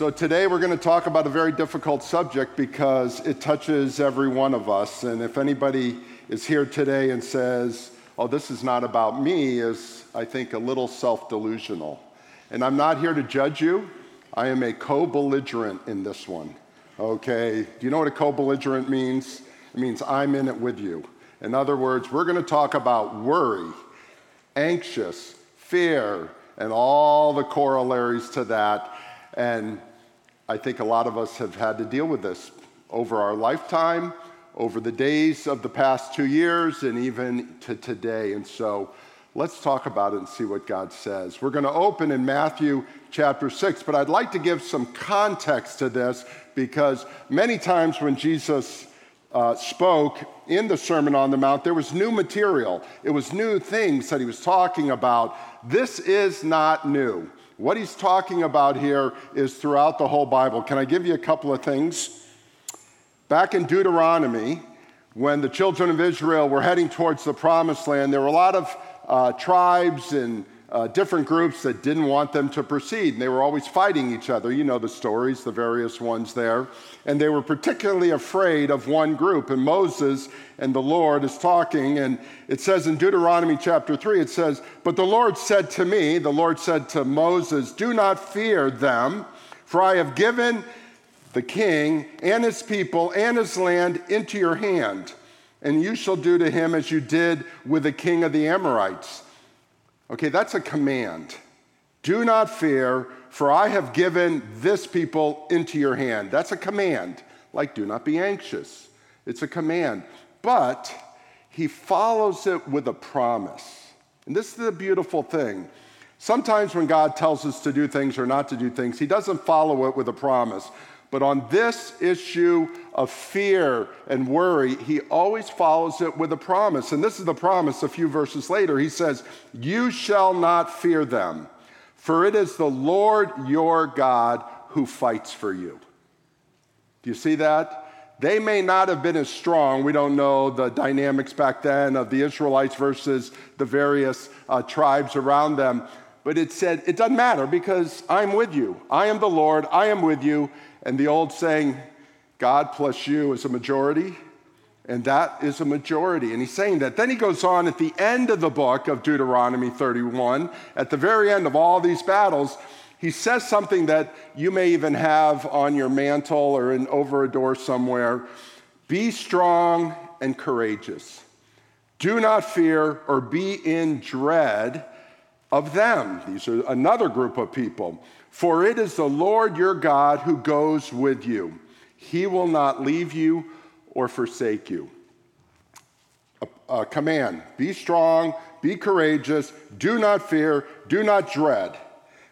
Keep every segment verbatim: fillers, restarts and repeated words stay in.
So today we're going to talk about a very difficult subject because it touches every one of us. And if anybody is here today and says, oh, this is not about me, is, I think, a little self-delusional. And I'm not here to judge you. I am a co-belligerent in this one, okay? Do you know what a co-belligerent means? It means I'm in it with you. In other words, we're going to talk about worry, anxious, fear, and all the corollaries to that. And I think a lot of us have had to deal with this over our lifetime, over the days of the past two years, and even to today. And so let's talk about it and see what God says. We're going to open in Matthew chapter six, but I'd like to give some context to this because many times when Jesus uh, spoke in the Sermon on the Mount, there was new material. It was new things that he was talking about. This is not new. What he's talking about here is throughout the whole Bible. Can I give you a couple of things? Back in Deuteronomy, when the children of Israel were heading towards the Promised Land, there were a lot of uh, tribes and uh, different groups that didn't want them to proceed. And they were always fighting each other. You know the stories, the various ones there. And they were particularly afraid of one group. And Moses and the Lord is talking. And it says in Deuteronomy chapter three, it says, but the Lord said to me, the Lord said to Moses, do not fear them, for I have given the king and his people and his land into your hand, and you shall do to him as you did with the king of the Amorites. Okay, that's a command. Do not fear, for I have given this people into your hand. That's a command. Like, do not be anxious. It's a command. But he follows it with a promise. And this is the beautiful thing. Sometimes when God tells us to do things or not to do things, he doesn't follow it with a promise. But on this issue of fear and worry, he always follows it with a promise. And this is the promise a few verses later. He says, you shall not fear them, for it is the Lord your God who fights for you. Do you see that? They may not have been as strong. We don't know the dynamics back then of the Israelites versus the various uh, tribes around them. But it said, it doesn't matter because I'm with you. I am the Lord. I am with you. And the old saying, God plus you is a majority, and that is a majority. And he's saying that. Then he goes on at the end of the book of Deuteronomy thirty-one, at the very end of all these battles, he says something that you may even have on your mantle or in over a door somewhere. Be strong and courageous. Do not fear or be in dread of them. These are another group of people. For it is the Lord your God who goes with you. He will not leave you or forsake you. A, a command, be strong, be courageous, do not fear, do not dread,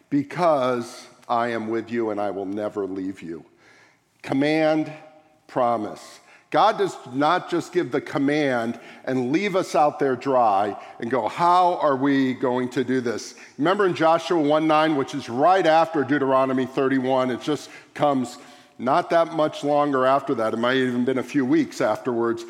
because I am with you and I will never leave you. Command, promise. God does not just give the command and leave us out there dry and go, how are we going to do this? Remember in Joshua one nine, which is right after Deuteronomy thirty-one, it just comes not that much longer after that. It might have even been a few weeks afterwards.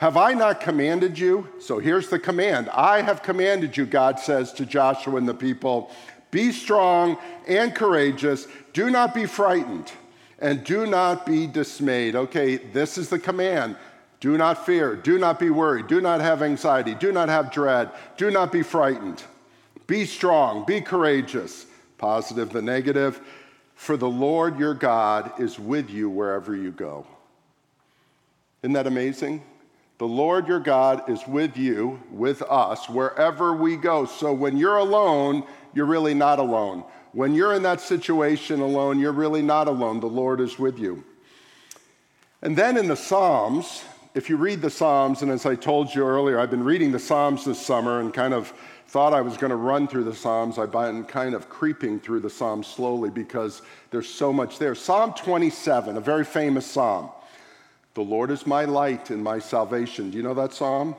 Have I not commanded you? So here's the command. I have commanded you, God says to Joshua and the people, be strong and courageous. Do not be frightened. And do not be dismayed. Okay, this is the command. Do not fear. Do not be worried. Do not have anxiety. Do not have dread. Do not be frightened. Be strong. Be courageous. Positive, the negative. For the Lord your God is with you wherever you go. Isn't that amazing? The Lord your God is with you, with us, wherever we go. So when you're alone, you're really not alone. When you're in that situation alone, you're really not alone. The Lord is with you. And then in the Psalms, if you read the Psalms, and as I told you earlier, I've been reading the Psalms this summer and kind of thought I was going to run through the Psalms. I've been kind of creeping through the Psalms slowly because there's so much there. Psalm twenty-seven, a very famous Psalm. The Lord is my light and my salvation. Do you know that Psalm?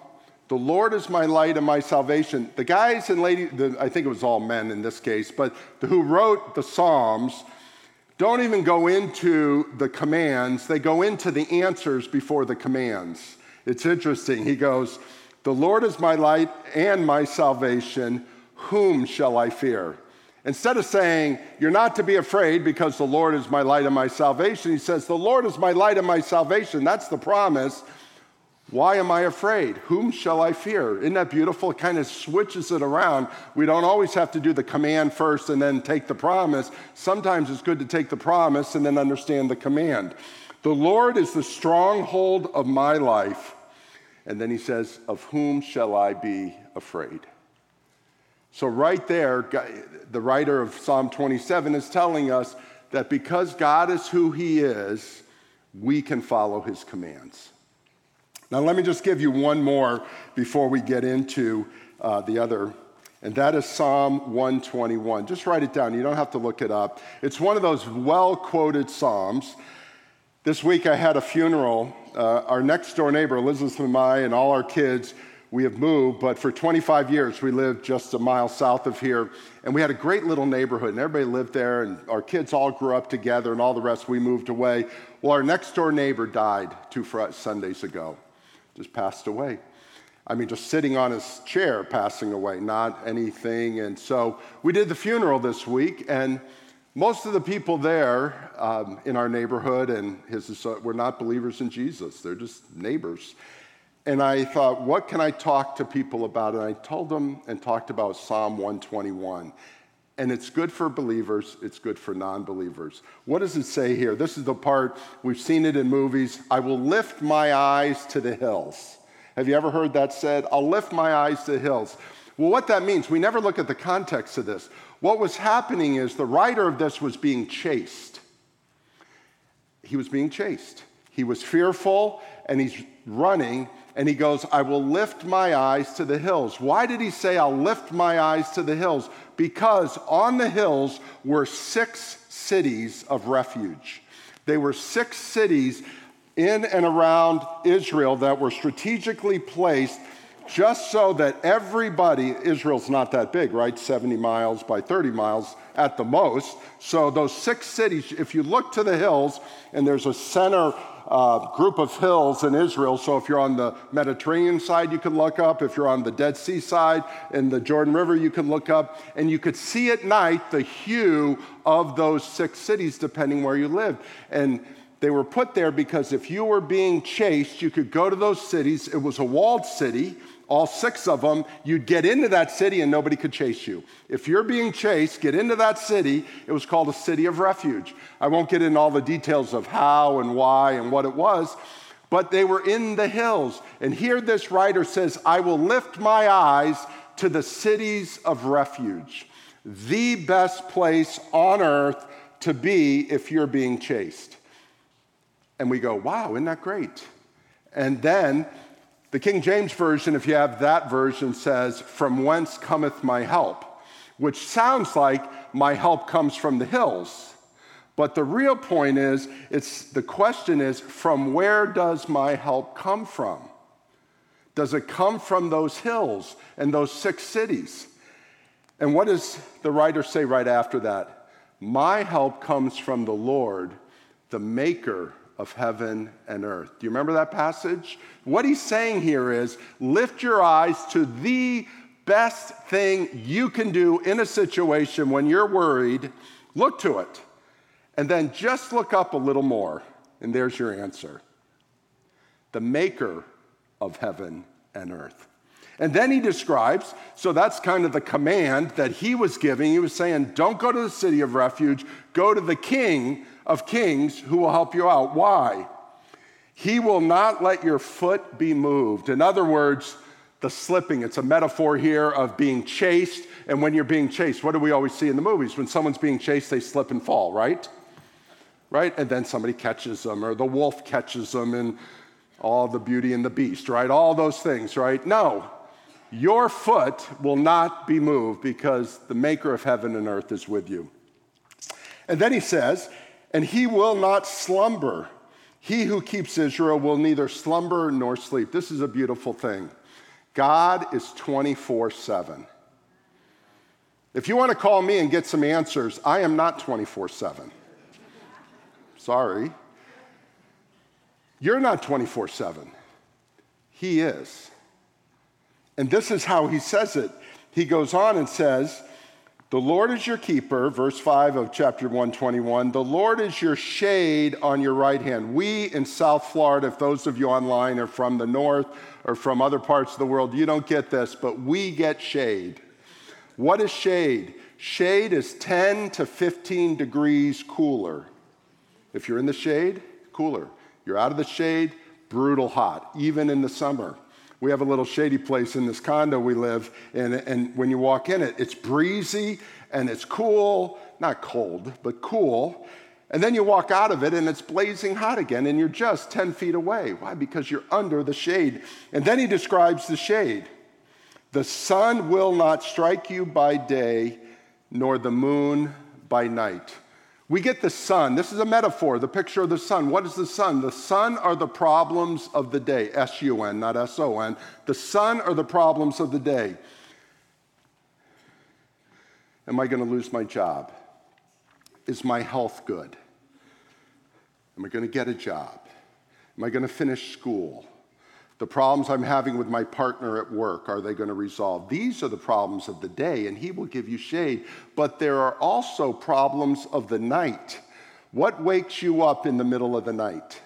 The Lord is my light and my salvation. The guys and ladies, the, I think it was all men in this case, but the, who wrote the Psalms don't even go into the commands. They go into the answers before the commands. It's interesting. He goes, the Lord is my light and my salvation. Whom shall I fear? Instead of saying, you're not to be afraid because the Lord is my light and my salvation, he says, the Lord is my light and my salvation. That's the promise. Why am I afraid? Whom shall I fear? Isn't that beautiful? It kind of switches it around. We don't always have to do the command first and then take the promise. Sometimes it's good to take the promise and then understand the command. The Lord is the stronghold of my life. And then he says, of whom shall I be afraid? So right there, the writer of Psalm twenty-seven is telling us that because God is who he is, we can follow his commands. Now let me just give you one more before we get into uh, the other, and that is Psalm one twenty-one. Just write it down. You don't have to look it up. It's one of those well-quoted Psalms. This week I had a funeral. Uh, our next-door neighbor, Elizabeth and I, and all our kids, we have moved, but for twenty-five years, we lived just a mile south of here, and we had a great little neighborhood, and everybody lived there, and our kids all grew up together, and all the rest, we moved away. Well, our next-door neighbor died two Sundays ago, just passed away. I mean, just sitting on his chair, passing away, not anything, and so we did the funeral this week, and most of the people there um, in our neighborhood and his were not believers in Jesus. They're just neighbors. And I thought, what can I talk to people about? And I told them and talked about Psalm one twenty-one. And it's good for believers. It's good for non-believers. What does it say here? This is the part, we've seen it in movies. I will lift my eyes to the hills. Have you ever heard that said? I'll lift my eyes to the hills. Well, what that means, we never look at the context of this. What was happening is the writer of this was being chased. He was being chased. He was fearful, and he's running, and he goes, I will lift my eyes to the hills. Why did he say, I'll lift my eyes to the hills? Because on the hills were six cities of refuge. They were six cities in and around Israel that were strategically placed just so that everybody, Israel's not that big, right? seventy miles by thirty miles at the most. So those six cities, if you look to the hills, and there's a center Uh, group of hills in Israel. So if you're on the Mediterranean side, you can look up. If you're on the Dead Sea side and the Jordan River, you can look up. And you could see at night the hue of those six cities, depending where you lived. And they were put there because if you were being chased, you could go to those cities. It was a walled city, all six of them. You'd get into that city and nobody could chase you. If you're being chased, get into that city. It was called a city of refuge. I won't get into all the details of how and why and what it was, but they were in the hills. And here this writer says, I will lift my eyes to the cities of refuge, the best place on earth to be if you're being chased. And we go, wow, isn't that great? And then the King James Version, if you have that version, says, from whence cometh my help, which sounds like my help comes from the hills. But the real point is, it's the question is, from where does my help come from? Does it come from those hills and those six cities? And what does the writer say right after that? My help comes from the Lord, the maker of heaven and earth. Do you remember that passage? What he's saying here is, lift your eyes to the best thing you can do in a situation when you're worried. Look to it. And then just look up a little more. And there's your answer. The maker of heaven and earth. And then he describes, so that's kind of the command that he was giving. He was saying, don't go to the city of refuge. Go to the King of Kings who will help you out. Why? He will not let your foot be moved. In other words, the slipping. It's a metaphor here of being chased. And when you're being chased, what do we always see in the movies? When someone's being chased, they slip and fall, right? Right? And then somebody catches them, or the wolf catches them, and all the Beauty and the Beast, right? All those things, right? No. Your foot will not be moved because the maker of heaven and earth is with you. And then he says, and he will not slumber. He who keeps Israel will neither slumber nor sleep. This is a beautiful thing. God is twenty-four seven. If you want to call me and get some answers, I am not twenty-four seven. Sorry. You're not twenty-four seven. He is. And this is how he says it. He goes on and says, The Lord is your keeper, verse five of chapter one twenty-one. The Lord is your shade on your right hand. We in South Florida, if those of you online are from the north or from other parts of the world, you don't get this, but we get shade. What is shade? Shade is ten to fifteen degrees cooler. If you're in the shade, cooler. You're out of the shade, brutal hot, even in the summer. We have a little shady place in this condo we live in, and when you walk in it, it's breezy and it's cool, not cold, but cool. And then you walk out of it and it's blazing hot again and you're just ten feet away. Why? Because you're under the shade. And then he describes the shade. The sun will not strike you by day, nor the moon by night. We get the sun. This is a metaphor, the picture of the sun. What is the sun? The sun are the problems of the day. S U N, not S O N. The sun are the problems of the day. Am I going to lose my job? Is my health good? Am I going to get a job? Am I going to finish school? The problems I'm having with my partner at work, are they going to resolve? These are the problems of the day, and he will give you shade. But there are also problems of the night. What wakes you up in the middle of the night?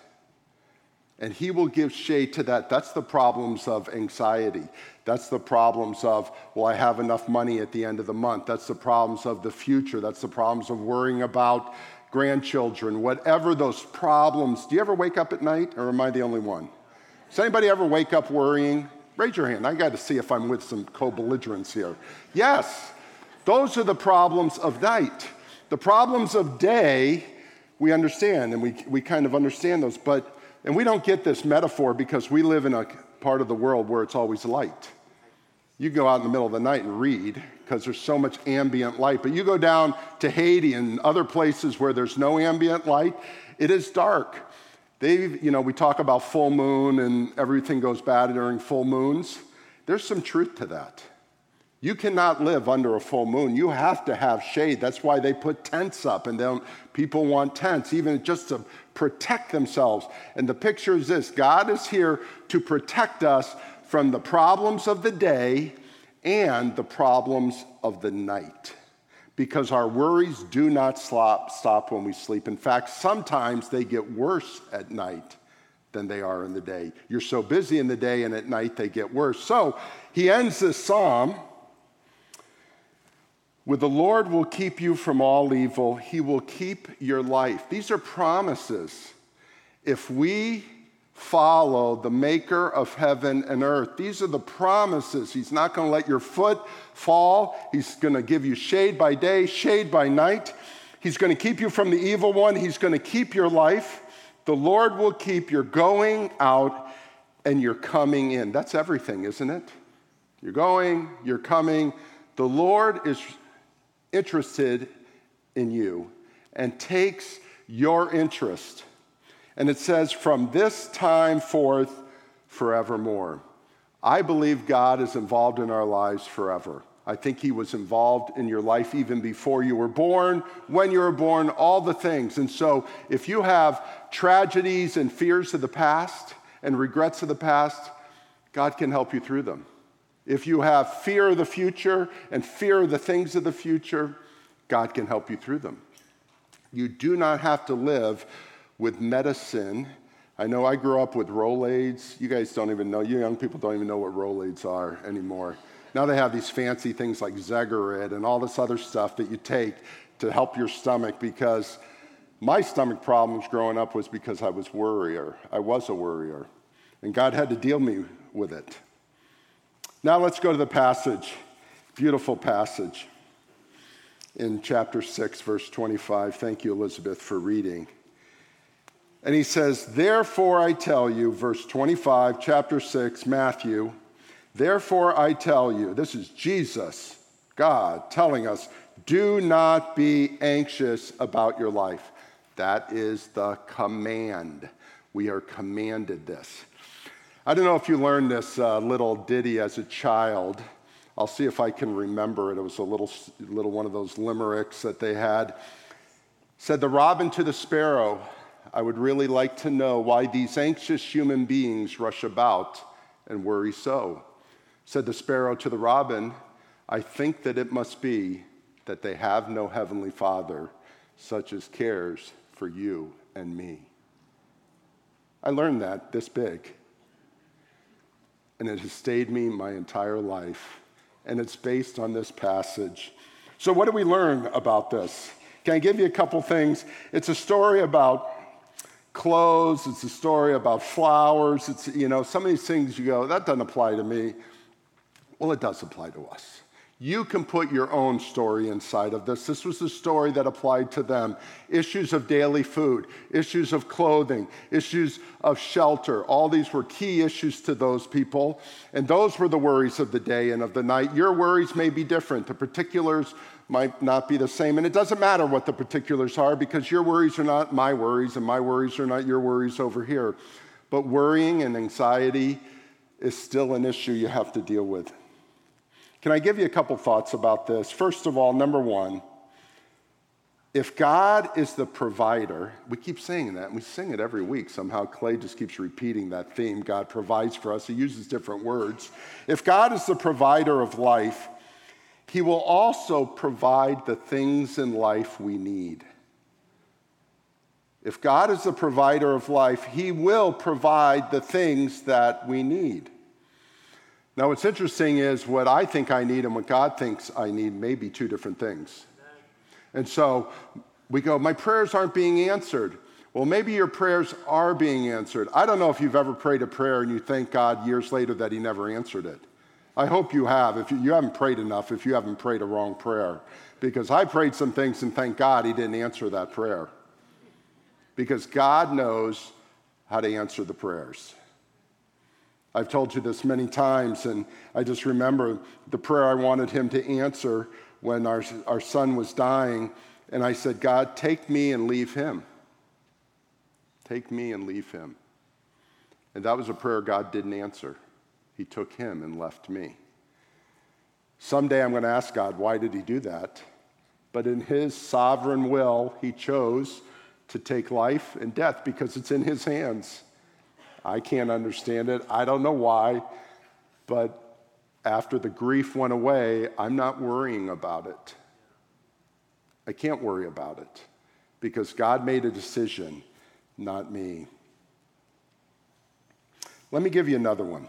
And he will give shade to that. That's the problems of anxiety. That's the problems of, will I have enough money at the end of the month? That's the problems of the future. That's the problems of worrying about grandchildren, whatever those problems. Do you ever wake up at night, or am I the only one? Does anybody ever wake up worrying? Raise your hand. I got to see if I'm with some co-belligerents here. Yes, those are the problems of night. The problems of day, we understand, and we, we kind of understand those. But and we don't get this metaphor because we live in a part of the world where it's always light. You go out in the middle of the night and read because there's so much ambient light. But you go down to Haiti and other places where there's no ambient light, it is dark. They've, you know, we talk about full moon and everything goes bad during full moons. There's some truth to that. You cannot live under a full moon. You have to have shade. That's why they put tents up, and then people want tents, even just to protect themselves. And the picture is this: God is here to protect us from the problems of the day and the problems of the night, because our worries do not stop when we sleep. In fact, sometimes they get worse at night than they are in the day. You're so busy in the day, and at night they get worse. So he ends this psalm with, the Lord will keep you from all evil. He will keep your life. These are promises. If we follow the maker of heaven and earth. These are the promises. He's not going to let your foot fall. He's going to give you shade by day, shade by night. He's going to keep you from the evil one. He's going to keep your life. The Lord will keep your going out and your coming in. That's everything, isn't it? You're going, you're coming. The Lord is interested in you and takes your interest. And it says, from this time forth, forevermore. I believe God is involved in our lives forever. I think he was involved in your life even before you were born, when you were born, all the things. And so if you have tragedies and fears of the past and regrets of the past, God can help you through them. If you have fear of the future and fear of the things of the future, God can help you through them. You do not have to live with medicine. I know I grew up with Rolaids. You guys don't even know, you young people don't even know what Rolaids are anymore. Now they have these fancy things like Zegerid and all this other stuff that you take to help your stomach, because my stomach problems growing up was because I was worrier. I was a worrier. And God had to deal me with it. Now let's go to the passage. Beautiful passage in chapter six, verse twenty-five. Thank you, Elizabeth, for reading. And he says, therefore I tell you, verse twenty-five, chapter six, Matthew, therefore I tell you, this is Jesus, God, telling us, do not be anxious about your life. That is the command. We are commanded this. I don't know if you learned this uh, little ditty as a child. I'll see if I can remember it. It was a little, little one of those limericks that they had. It said, the robin to the sparrow, I would really like to know why these anxious human beings rush about and worry so. Said the sparrow to the robin, I think that it must be that they have no heavenly Father such as cares for you and me. I learned that this big, and it has stayed me my entire life, and it's based on this passage. So what do we learn about this? Can I give you a couple things? It's a story about clothes. It's a story about flowers. It's, you know, some of these things you go, that doesn't apply to me. Well, it does apply to us. You can put your own story inside of this. This was the story that applied to them. Issues of daily food, issues of clothing, issues of shelter. All these were key issues to those people. And those were the worries of the day and of the night. Your worries may be different. The particulars might not be the same. And it doesn't matter what the particulars are, because your worries are not my worries and my worries are not your worries over here. But worrying and anxiety is still an issue you have to deal with. Can I give you a couple thoughts about this? First of all, number one, if God is the provider, we keep saying that, and we sing it every week. Somehow Clay just keeps repeating that theme, God provides for us. He uses different words. If God is the provider of life, He will also provide the things in life we need. If God is the provider of life, He will provide the things that we need. Now, what's interesting is what I think I need and what God thinks I need may be two different things. And so we go, my prayers aren't being answered. Well, maybe your prayers are being answered. I don't know if you've ever prayed a prayer and you thank God years later that He never answered it. I hope you have. If you, you haven't prayed enough, if you haven't prayed a wrong prayer, because I prayed some things and thank God He didn't answer that prayer, because God knows how to answer the prayers. I've told you this many times, and I just remember the prayer I wanted Him to answer when our, our son was dying, and I said, God, take me and leave him. Take me and leave him. And that was a prayer God didn't answer. He took him and left me. Someday I'm going to ask God, why did He do that? But in His sovereign will, He chose to take life and death because it's in His hands. I can't understand it. I don't know why, but after the grief went away, I'm not worrying about it. I can't worry about it because God made a decision, not me. Let me give you another one.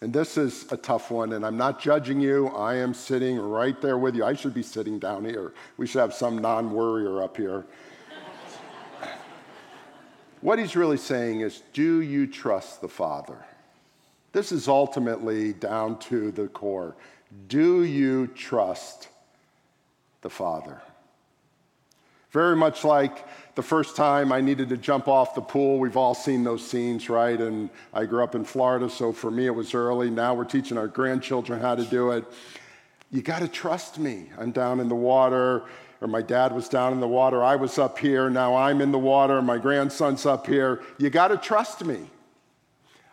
And this is a tough one, and I'm not judging you. I am sitting right there with you. I should be sitting down here. We should have some non-worrier up here. What He's really saying is, do you trust the Father? This is ultimately down to the core. Do you trust the Father? Very much like the first time I needed to jump off the pool. We've all seen those scenes, right? And I grew up in Florida, so for me it was early. Now we're teaching our grandchildren how to do it. You got to trust me. I'm down in the water, or my dad was down in the water. I was up here. Now I'm in the water. My grandson's up here. You got to trust me.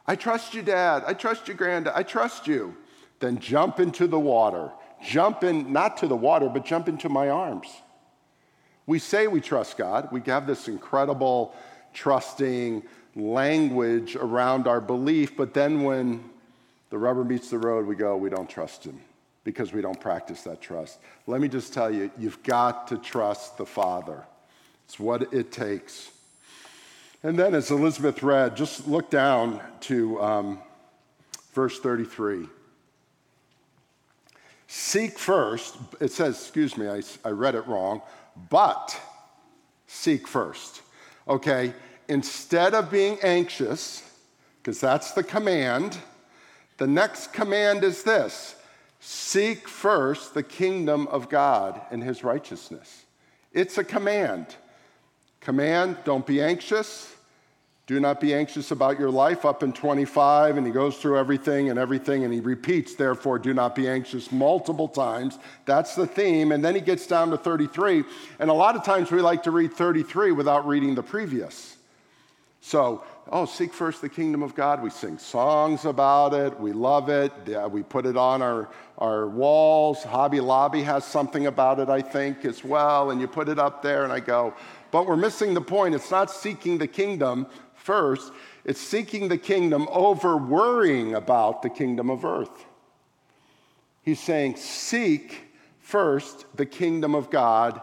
I trust you, Dad. I trust you, Granddad. I trust you. Then jump into the water. Jump in, not to the water, but jump into my arms. We say we trust God. We have this incredible trusting language around our belief, but then when the rubber meets the road, we go, we don't trust Him because we don't practice that trust. Let me just tell you, you've got to trust the Father. It's what it takes. And then as Elizabeth read, just look down to um, verse thirty-three. Seek first, it says, excuse me, I, I read it wrong, but seek first, okay? Instead of being anxious, because that's the command, the next command is this: seek first the kingdom of God and His righteousness. It's a command. Command, don't be anxious. Do not be anxious about your life, up in twenty-five, and he goes through everything and everything, and he repeats, therefore, do not be anxious, multiple times. That's the theme, and then he gets down to thirty-three, and a lot of times we like to read thirty-three without reading the previous. So, oh, seek first the kingdom of God. We sing songs about it. We love it. We put it on our, our walls. Hobby Lobby has something about it, I think, as well, and you put it up there, and I go, but we're missing the point. It's not seeking the kingdom first, it's seeking the kingdom over worrying about the kingdom of earth. He's saying, seek first the kingdom of God.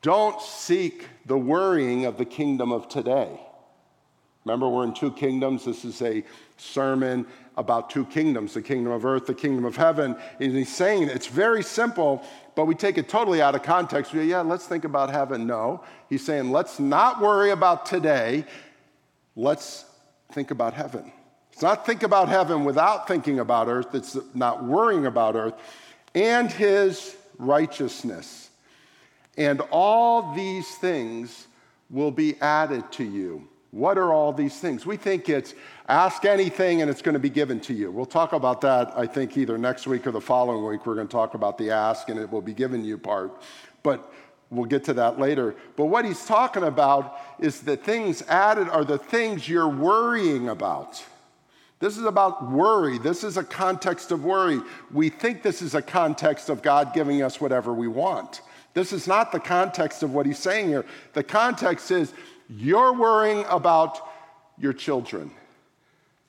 Don't seek the worrying of the kingdom of today. Remember, we're in two kingdoms. This is a sermon about two kingdoms, the kingdom of earth, the kingdom of heaven. And he's saying it's very simple, but we take it totally out of context. We go, yeah, let's think about heaven. No, he's saying let's not worry about today. Let's think about heaven. It's not think about heaven without thinking about earth. It's not worrying about earth and his righteousness. And all these things will be added to you. What are all these things? We think it's ask anything and it's going to be given to you. We'll talk about that, I think, either next week or the following week. We're going to talk about the ask and it will be given you part. But we'll get to that later. But what he's talking about is the things added are the things you're worrying about. This is about worry. This is a context of worry. We think this is a context of God giving us whatever we want. This is not the context of what he's saying here. The context is you're worrying about your children.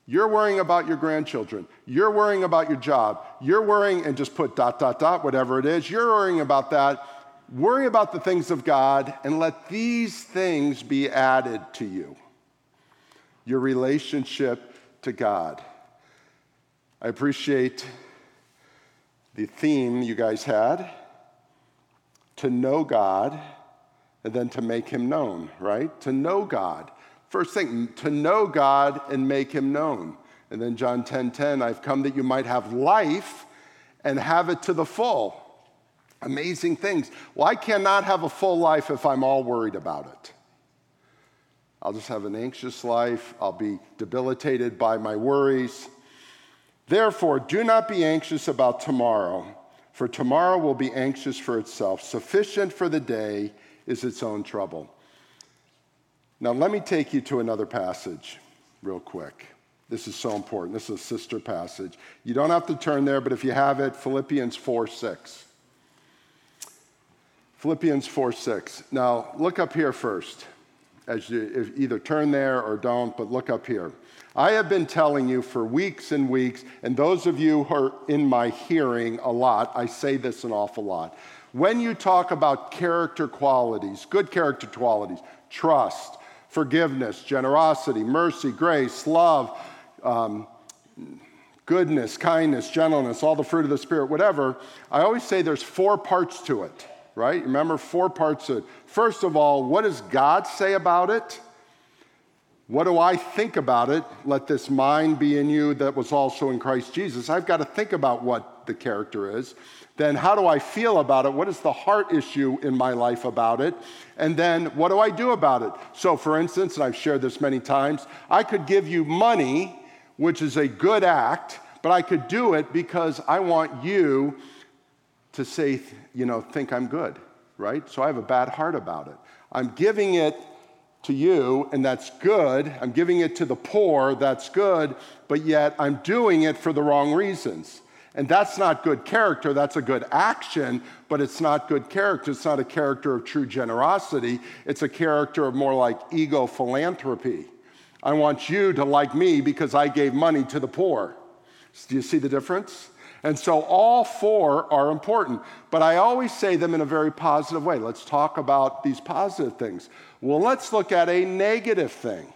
You're worrying about your grandchildren. You're worrying about your job. You're worrying, and just put dot, dot, dot, whatever it is. You're worrying about that. Worry about the things of God and let these things be added to you. Your relationship to God. I appreciate the theme you guys had. To know God, and then to make him known, right? To know God. First thing, to know God and make him known. And then John ten ten, I've come that you might have life and have it to the full. Amazing things. Well, I cannot have a full life if I'm all worried about it. I'll just have an anxious life. I'll be debilitated by my worries. Therefore, do not be anxious about tomorrow. For tomorrow will be anxious for itself. Sufficient for the day is its own trouble. Now, let me take you to another passage real quick. This is so important. This is a sister passage. You don't have to turn there, but if you have it, Philippians four six. Philippians four six. Now, look up here first. As you if either turn there or don't, but look up here. I have been telling you for weeks and weeks, and those of you who are in my hearing a lot, I say this an awful lot. When you talk about character qualities, good character qualities, trust, forgiveness, generosity, mercy, grace, love, um, goodness, kindness, gentleness, all the fruit of the Spirit, whatever, I always say there's four parts to it. Right? Remember, four parts of it. First of all, what does God say about it? What do I think about it? Let this mind be in you that was also in Christ Jesus. I've got to think about what the character is. Then how do I feel about it? What is the heart issue in my life about it? And then what do I do about it? So for instance, and I've shared this many times, I could give you money, which is a good act, but I could do it because I want you to say, you know, think I'm good, right? So I have a bad heart about it. I'm giving it to you, and that's good. I'm giving it to the poor, that's good, but yet I'm doing it for the wrong reasons. And that's not good character. That's a good action, but it's not good character. It's not a character of true generosity. It's a character of more like ego philanthropy. I want you to like me because I gave money to the poor. Do you see the difference? And so all four are important, but I always say them in a very positive way. Let's talk about these positive things. Well, let's look at a negative thing,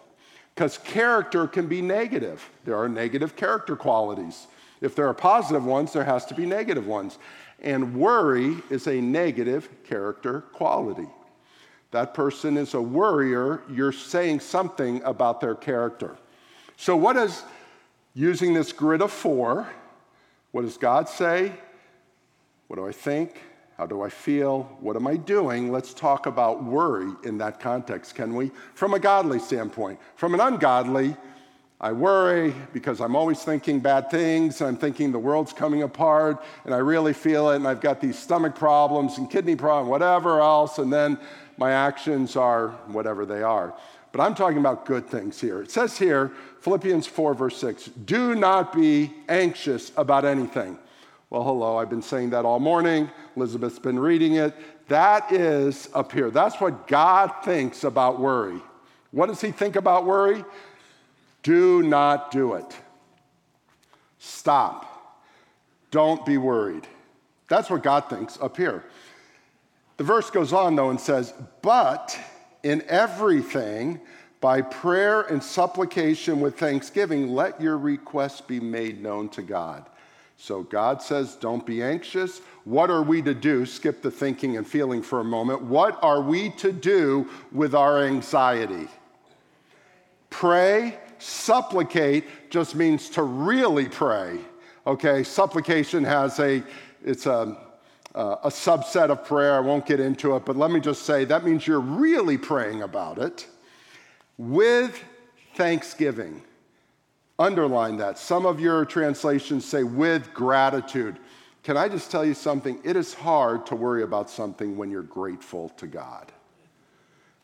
because character can be negative. There are negative character qualities. If there are positive ones, there has to be negative ones. And worry is a negative character quality. That person is a worrier. You're saying something about their character. So what is, using this grid of four, what does God say? What do I think? How do I feel? What am I doing? Let's talk about worry in that context, can we? From a godly standpoint. From an ungodly, I worry because I'm always thinking bad things, and I'm thinking the world's coming apart, and I really feel it, and I've got these stomach problems and kidney problems, whatever else, and then my actions are whatever they are. But I'm talking about good things here. It says here, Philippians four, verse six, do not be anxious about anything. Well, hello, I've been saying that all morning. Elizabeth's been reading it. That is up here. That's what God thinks about worry. What does he think about worry? Do not do it. Stop. Don't be worried. That's what God thinks up here. The verse goes on, though, and says, but in everything, by prayer and supplication with thanksgiving, let your requests be made known to God. So God says, don't be anxious. What are we to do? Skip the thinking and feeling for a moment. What are we to do with our anxiety? Pray. Supplicate just means to really pray. Okay, supplication has a, it's a, a subset of prayer. I won't get into it, but let me just say that means you're really praying about it with thanksgiving. Underline that. Some of your translations say with gratitude. Can I just tell you something? It is hard to worry about something when you're grateful to God.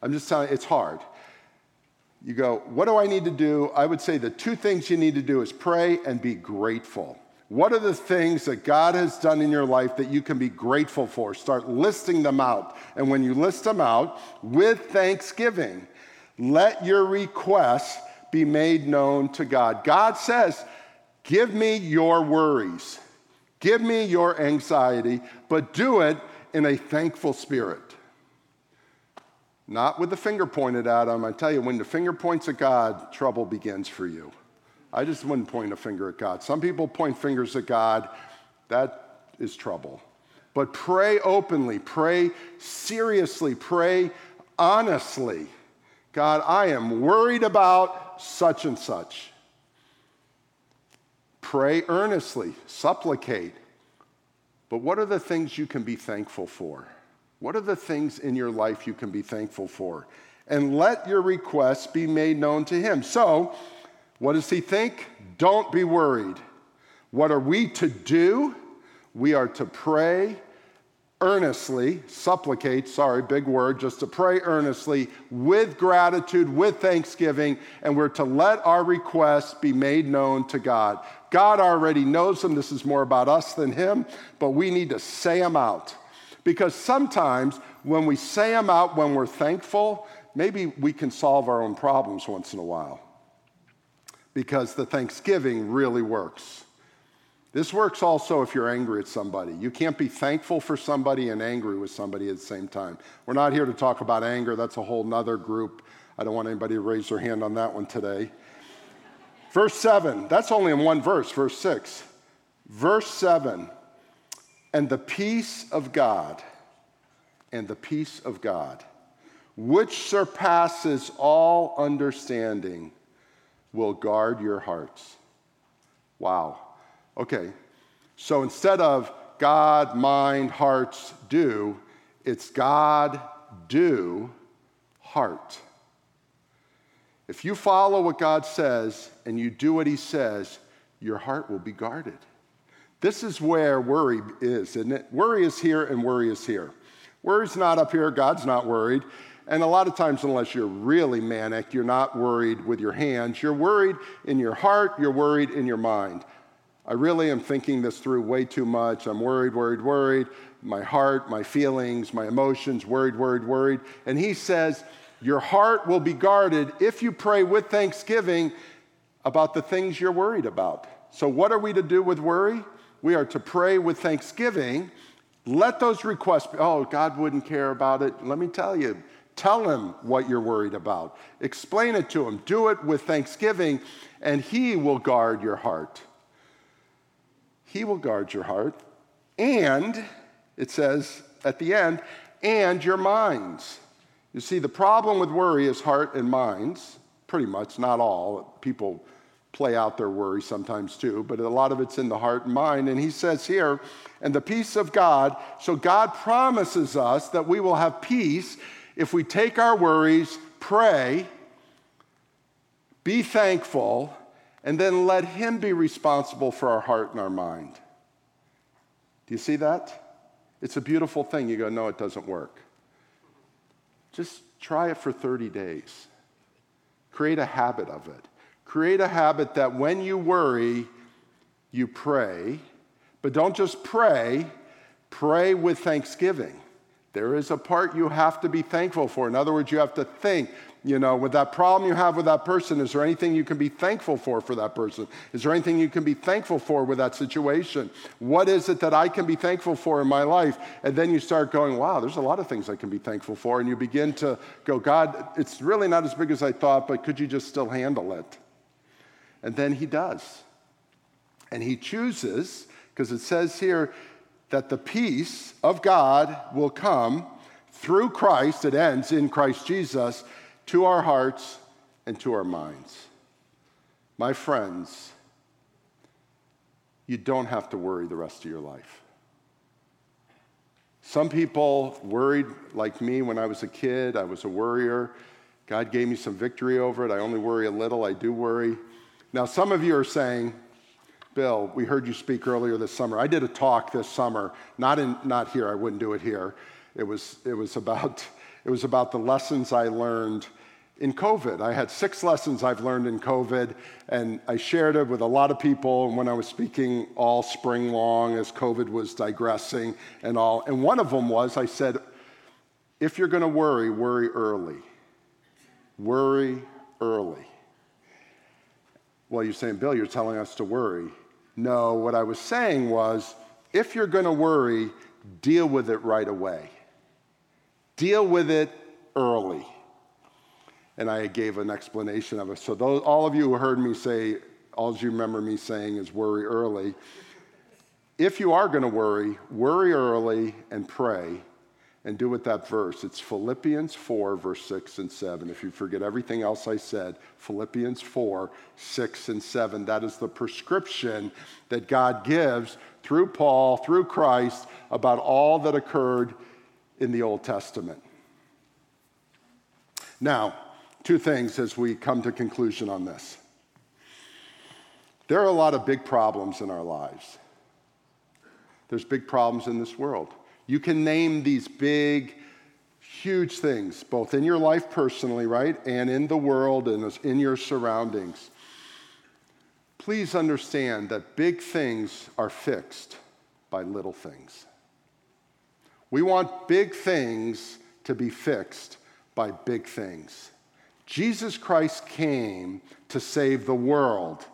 I'm just telling you, it's hard. You go, what do I need to do? I would say the two things you need to do is pray and be grateful. What are the things that God has done in your life that you can be grateful for? Start listing them out. And when you list them out with thanksgiving, let your requests be made known to God. God says, give me your worries. Give me your anxiety, but do it in a thankful spirit. Not with the finger pointed at him. I tell you, when the finger points at God, trouble begins for you. I just wouldn't point a finger at God. Some people point fingers at God. That is trouble. But pray openly. Pray seriously. Pray honestly. God, I am worried about such and such. Pray earnestly, supplicate. But what are the things you can be thankful for? What are the things in your life you can be thankful for? And let your requests be made known to him. So, what does he think? Don't be worried. What are we to do? We are to pray earnestly, supplicate, sorry, big word, just to pray earnestly with gratitude, with thanksgiving, and we're to let our requests be made known to God. God already knows them. This is more about us than him, but we need to say them out. Because sometimes when we say them out, when we're thankful, maybe we can solve our own problems once in a while. Because the thanksgiving really works. This works also if you're angry at somebody. You can't be thankful for somebody and angry with somebody at the same time. We're not here to talk about anger. That's a whole nother group. I don't want anybody to raise their hand on that one today. Verse seven, that's only in one verse, verse six. Verse seven, and the peace of God, and the peace of God, which surpasses all understanding, will guard your hearts. Wow. Okay, so instead of God, mind, hearts, do, it's God, do, heart. If you follow what God says and you do what he says, your heart will be guarded. This is where worry is, isn't it? Worry is here and worry is here. Worry's not up here, God's not worried. And a lot of times, unless you're really manic, you're not worried with your hands. You're worried in your heart, you're worried in your mind. I really am thinking this through way too much. I'm worried, worried, worried. My heart, my feelings, my emotions, worried, worried, worried. And he says, your heart will be guarded if you pray with thanksgiving about the things you're worried about. So what are we to do with worry? We are to pray with thanksgiving. Let those requests be, oh, God wouldn't care about it. Let me tell you, tell him what you're worried about. Explain it to him. Do it with thanksgiving, and he will guard your heart. He will guard your heart, and it says at the end, and your minds. You see, the problem with worry is heart and minds, pretty much, not all. People play out their worry sometimes too, but a lot of it's in the heart and mind. And he says here, and the peace of God. So God promises us that we will have peace if we take our worries, pray, be thankful, and then let him be responsible for our heart and our mind. Do you see that? It's a beautiful thing. You go, no, it doesn't work. Just try it for thirty days. Create a habit of it. Create a habit that when you worry, you pray. But don't just pray. Pray with thanksgiving. There is a part you have to be thankful for. In other words, you have to think. you know, with that problem you have with that person, is there anything you can be thankful for for that person? Is there anything you can be thankful for with that situation? What is it that I can be thankful for in my life? And then you start going, wow, there's a lot of things I can be thankful for. And you begin to go, God, it's really not as big as I thought, but could you just still handle it? And then he does. And he chooses, because it says here that the peace of God will come through Christ, it ends in Christ Jesus, to our hearts and to our minds. My friends, you don't have to worry the rest of your life. Some people worried like me when I was a kid. I was a worrier. God gave me some victory over it. I only worry a little. I do worry. Now, some of you are saying, Bill, we heard you speak earlier this summer. I did a talk this summer, not in, not here. I wouldn't do it here. It was it was about it was about the lessons I learned in COVID. I had six lessons I've learned in COVID, and I shared it with a lot of people. And when I was speaking all spring long, as COVID was digressing and all, and one of them was I said, if you're going to worry, worry early. Worry early. Well, you're saying, Bill, you're telling us to worry. No, what I was saying was, if you're going to worry, deal with it right away. Deal with it early. And I gave an explanation of it. So those, all of you who heard me say, all you remember me saying is worry early. If you are going to worry, worry early and pray and do with that verse. It's Philippians four, verse six and seven. If you forget everything else I said, Philippians four, six and seven. That is the prescription that God gives through Paul, through Christ, about all that occurred in the Old Testament. Now, two things as we come to conclusion on this. There are a lot of big problems in our lives. There's big problems in this world. You can name these big, huge things, both in your life personally, right, and in the world and in your surroundings. Please understand that big things are fixed by little things. We want big things to be fixed by big things. Jesus Christ came to save the world,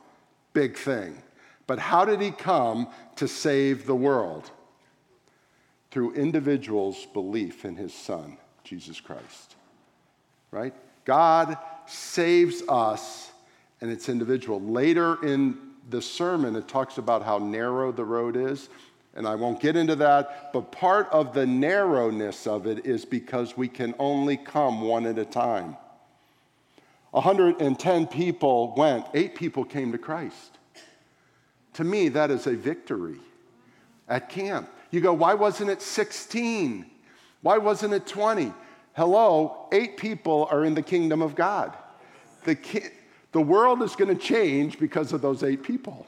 big thing. But how did he come to save the world? Through individuals' belief in his son, Jesus Christ, right? God saves us, and it's individual. Later in the sermon, it talks about how narrow the road is, and I won't get into that, but part of the narrowness of it is because we can only come one at a time. one hundred ten people went, eight people came to Christ. To me, that is a victory at camp. You go, why wasn't it sixteen? Why wasn't it twenty? Hello, eight people are in the kingdom of God. The ki- the world is going to change because of those eight people.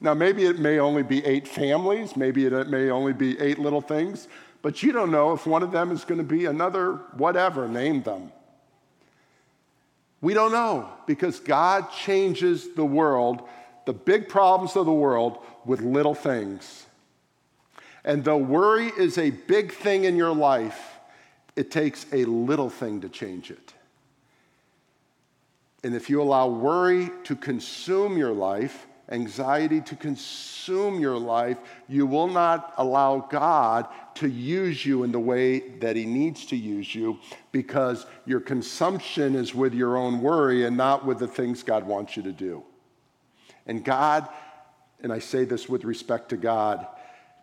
Now, maybe it may only be eight families. Maybe it may only be eight little things. But you don't know if one of them is going to be another whatever, name them. We don't know, because God changes the world, the big problems of the world, with little things. And though worry is a big thing in your life, it takes a little thing to change it. And if you allow worry to consume your life, anxiety to consume your life, you will not allow God to use you in the way that he needs to use you, because your consumption is with your own worry and not with the things God wants you to do. And God, and I say this with respect to God,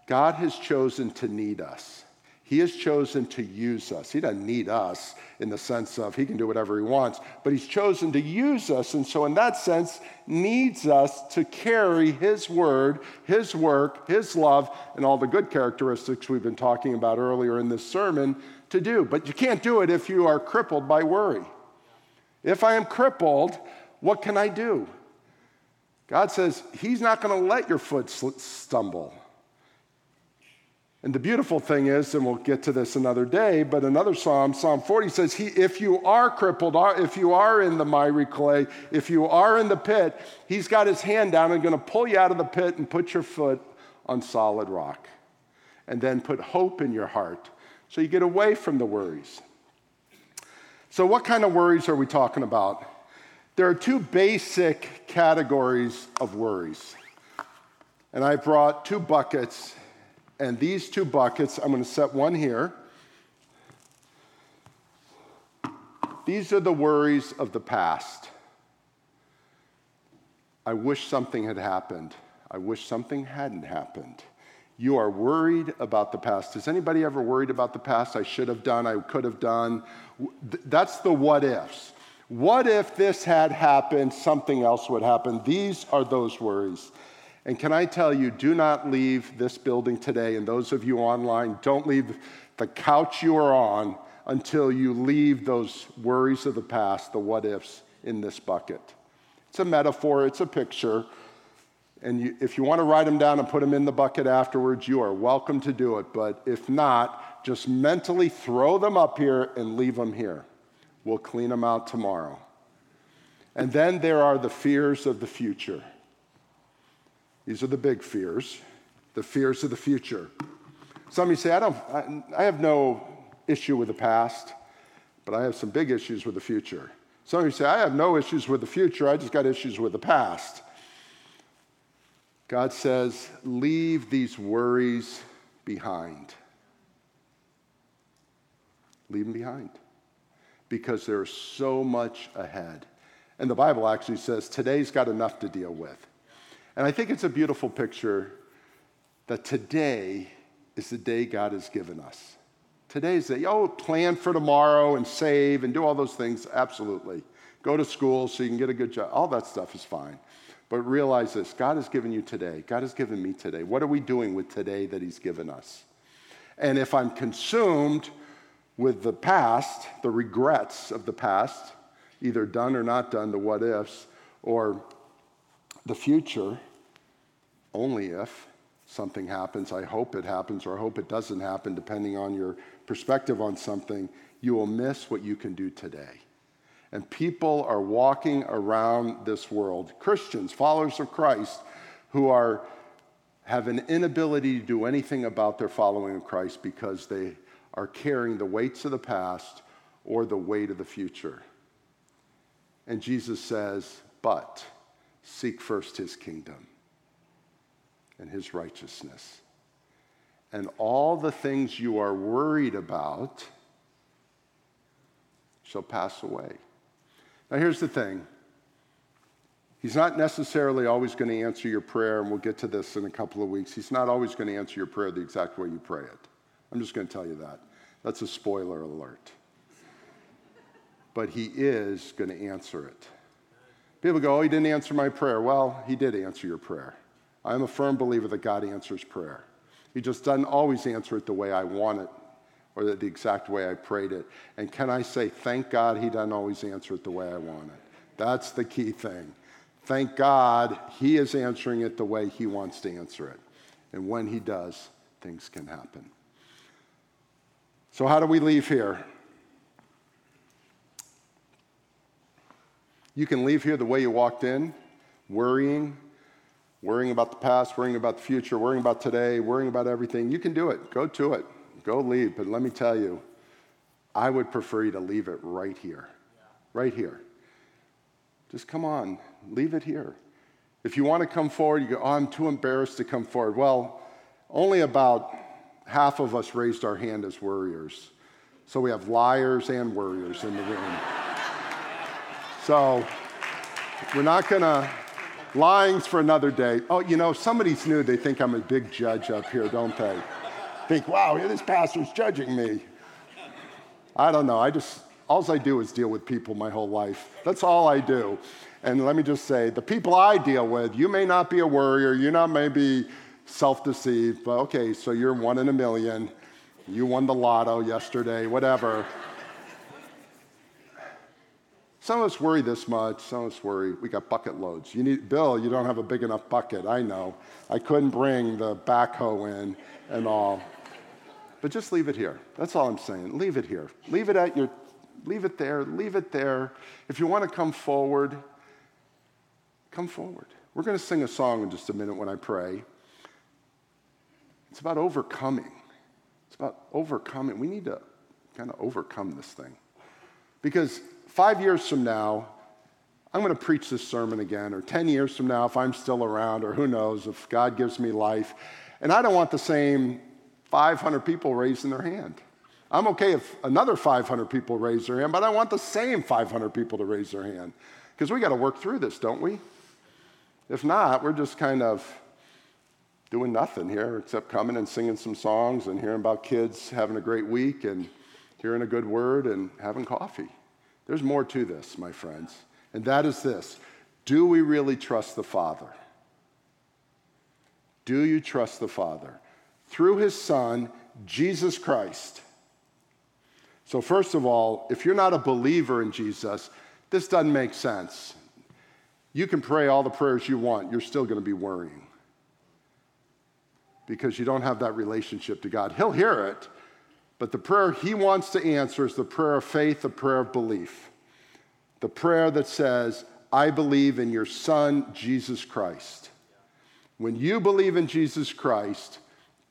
God has chosen to need us. He has chosen to use us. He doesn't need us in the sense of he can do whatever he wants, but he's chosen to use us. And so in that sense, needs us to carry his word, his work, his love, and all the good characteristics we've been talking about earlier in this sermon to do. But you can't do it if you are crippled by worry. If I am crippled, what can I do? God says he's not going to let your foot stumble. And the beautiful thing is, and we'll get to this another day, but another Psalm, Psalm forty says, he, if you are crippled, if you are in the miry clay, if you are in the pit, he's got his hand down and going to pull you out of the pit and put your foot on solid rock. And then put hope in your heart so you get away from the worries. So what kind of worries are we talking about? There are two basic categories of worries. And I brought two buckets, and these two buckets, I'm going to set one here. These are the worries of the past. I wish something had happened. I wish something hadn't happened. You are worried about the past. Has anybody ever worried about the past? I should have done, I could have done. That's the what ifs. What if this had happened, something else would happen? These are those worries. And can I tell you, do not leave this building today, and those of you online, don't leave the couch you are on until you leave those worries of the past, the what ifs, in this bucket. It's a metaphor, it's a picture, and you, if you want to write them down and put them in the bucket afterwards, you are welcome to do it, but if not, just mentally throw them up here and leave them here. We'll clean them out tomorrow. And then there are the fears of the future. These are the big fears, the fears of the future. Some of you say, I don't, I, I have no issue with the past, but I have some big issues with the future. Some of you say, I have no issues with the future, I just got issues with the past. God says, leave these worries behind. Leave them behind, because there is so much ahead. And the Bible actually says, today's got enough to deal with. And I think it's a beautiful picture that today is the day God has given us. Today's the day. Oh, plan for tomorrow and save and do all those things. Absolutely. Go to school so you can get a good job. All that stuff is fine. But realize this, God has given you today. God has given me today. What are we doing with today that he's given us? And if I'm consumed with the past, the regrets of the past, either done or not done, the what ifs, or the future, only if something happens, I hope it happens or I hope it doesn't happen, depending on your perspective on something, you will miss what you can do today. And people are walking around this world, Christians, followers of Christ, who are have an inability to do anything about their following of Christ because they are carrying the weights of the past or the weight of the future. And Jesus says, but seek first his kingdom and his righteousness. And all the things you are worried about shall pass away. Now here's the thing. He's not necessarily always going to answer your prayer, and we'll get to this in a couple of weeks. He's not always going to answer your prayer the exact way you pray it. I'm just going to tell you that. That's a spoiler alert. But he is going to answer it. People go, oh, he didn't answer my prayer. Well, he did answer your prayer. I'm a firm believer that God answers prayer. He just doesn't always answer it the way I want it or the exact way I prayed it. And can I say, thank God he doesn't always answer it the way I want it. That's the key thing. Thank God he is answering it the way he wants to answer it. And when he does, things can happen. So how do we leave here? You can leave here the way you walked in, worrying, worrying about the past, worrying about the future, worrying about today, worrying about everything. You can do it. Go to it. Go leave. But let me tell you, I would prefer you to leave it right here. Right here. Just come on. Leave it here. If you want to come forward, you go, oh, I'm too embarrassed to come forward. Well, only about half of us raised our hand as worriers. So we have liars and worriers in the room. So we're not going to, lying's for another day. Oh, you know, somebody's new. They think I'm a big judge up here, don't they? Think, wow, this pastor's judging me. I don't know. I just, all I do is deal with people my whole life. That's all I do. And let me just say, the people I deal with, you may not be a worrier. You not may be self-deceived, but okay, so you're one in a million. You won the lotto yesterday, whatever. Some of us worry this much. Some of us worry. We got bucket loads. You need, Bill, you don't have a big enough bucket. I know. I couldn't bring the backhoe in and all. But just leave it here. That's all I'm saying. Leave it here. Leave it at your, leave it there. Leave it there. If you want to come forward, come forward. We're going to sing a song in just a minute when I pray. It's about overcoming. It's about overcoming. We need to kind of overcome this thing. Because five years from now, I'm going to preach this sermon again, or ten years from now, if I'm still around, or who knows, if God gives me life. And I don't want the same five hundred people raising their hand. I'm okay if another five hundred people raise their hand, but I want the same five hundred people to raise their hand, because we got to work through this, don't we? If not, we're just kind of doing nothing here except coming and singing some songs and hearing about kids having a great week and hearing a good word and having coffee. There's more to this, my friends, and that is this. Do we really trust the Father? Do you trust the Father? Through his Son, Jesus Christ. So first of all, if you're not a believer in Jesus, this doesn't make sense. You can pray all the prayers you want. You're still going to be worrying because you don't have that relationship to God. He'll hear it, but the prayer he wants to answer is the prayer of faith, the prayer of belief, the prayer that says, I believe in your Son, Jesus Christ. When you believe in Jesus Christ,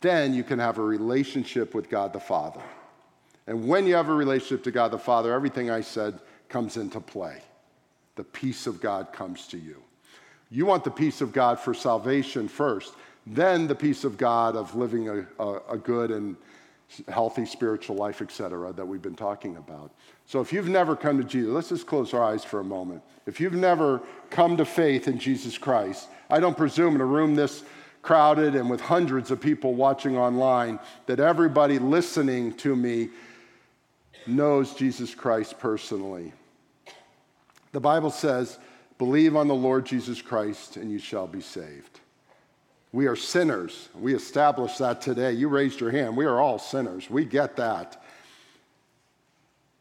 then you can have a relationship with God the Father. And when you have a relationship to God the Father, everything I said comes into play. The peace of God comes to you. You want the peace of God for salvation first, then the peace of God of living a, a, a good and healthy spiritual life, et cetera, that we've been talking about. So if you've never come to Jesus, let's just close our eyes for a moment. If you've never come to faith in Jesus Christ, I don't presume in a room this crowded and with hundreds of people watching online that everybody listening to me knows Jesus Christ personally. The Bible says, believe on the Lord Jesus Christ and you shall be saved. We are sinners. We established that today. You raised your hand. We are all sinners. We get that.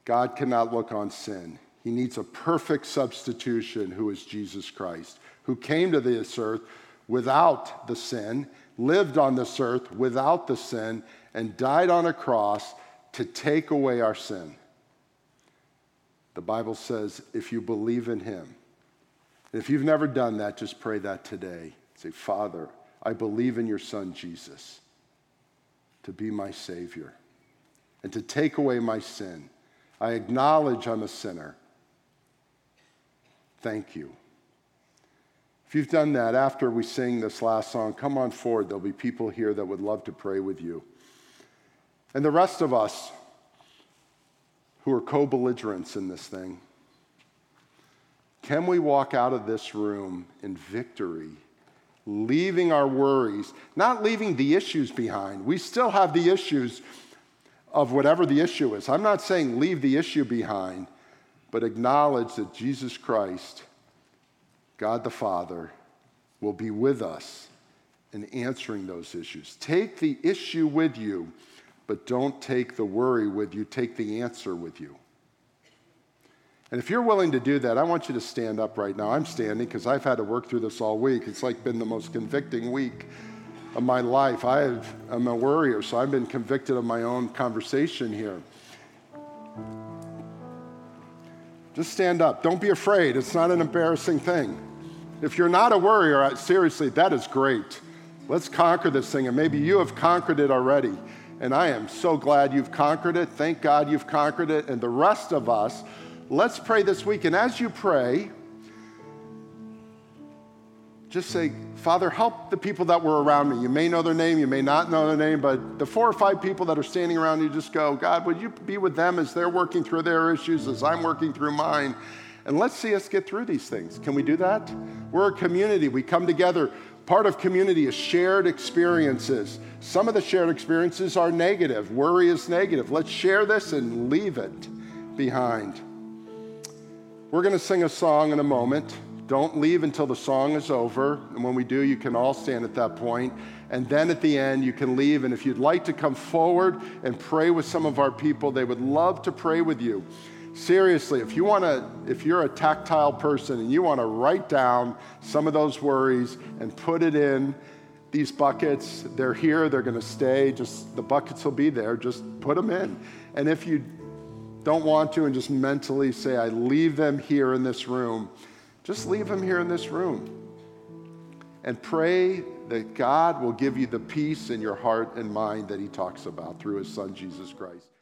God cannot look on sin. He needs a perfect substitution who is Jesus Christ, who came to this earth without the sin, lived on this earth without the sin, and died on a cross to take away our sin. The Bible says, if you believe in him, if you've never done that, just pray that today. Say, Father, I believe in your Son, Jesus, to be my Savior and to take away my sin. I acknowledge I'm a sinner. Thank you. If you've done that, after we sing this last song, come on forward. There'll be people here that would love to pray with you. And the rest of us, who are co-belligerents in this thing, can we walk out of this room in victory, leaving our worries, not leaving the issues behind? We still have the issues of whatever the issue is. I'm not saying leave the issue behind, but acknowledge that Jesus Christ, God the Father, will be with us in answering those issues. Take the issue with you, but don't take the worry with you. Take the answer with you. And if you're willing to do that, I want you to stand up right now. I'm standing because I've had to work through this all week. It's like been the most convicting week of my life. I have, I'm a worrier, so I've been convicted of my own conversation here. Just stand up. Don't be afraid. It's not an embarrassing thing. If you're not a worrier, seriously, that is great. Let's conquer this thing, and maybe you have conquered it already. And I am so glad you've conquered it. Thank God you've conquered it. And the rest of us, let's pray this week. And as you pray, just say, Father, help the people that were around me. You may know their name, you may not know their name, but the four or five people that are standing around you, just go, God, would you be with them as they're working through their issues, as I'm working through mine? And let's see us get through these things. Can we do that? We're a community. We come together. Part of community is shared experiences. Some of the shared experiences are negative. Worry is negative. Let's share this and leave it behind. We're going to sing a song in a moment. Don't leave until the song is over. And when we do, you can all stand at that point. And then at the end, you can leave. And if you'd like to come forward and pray with some of our people, they would love to pray with you. Seriously, if you want to, if you're a tactile person and you want to write down some of those worries and put it in these buckets, they're here, they're going to stay. Just the buckets will be there. Just put them in. And if you don't want to and just mentally say, I leave them here in this room, just leave them here in this room. And pray that God will give you the peace in your heart and mind that he talks about through his Son, Jesus Christ.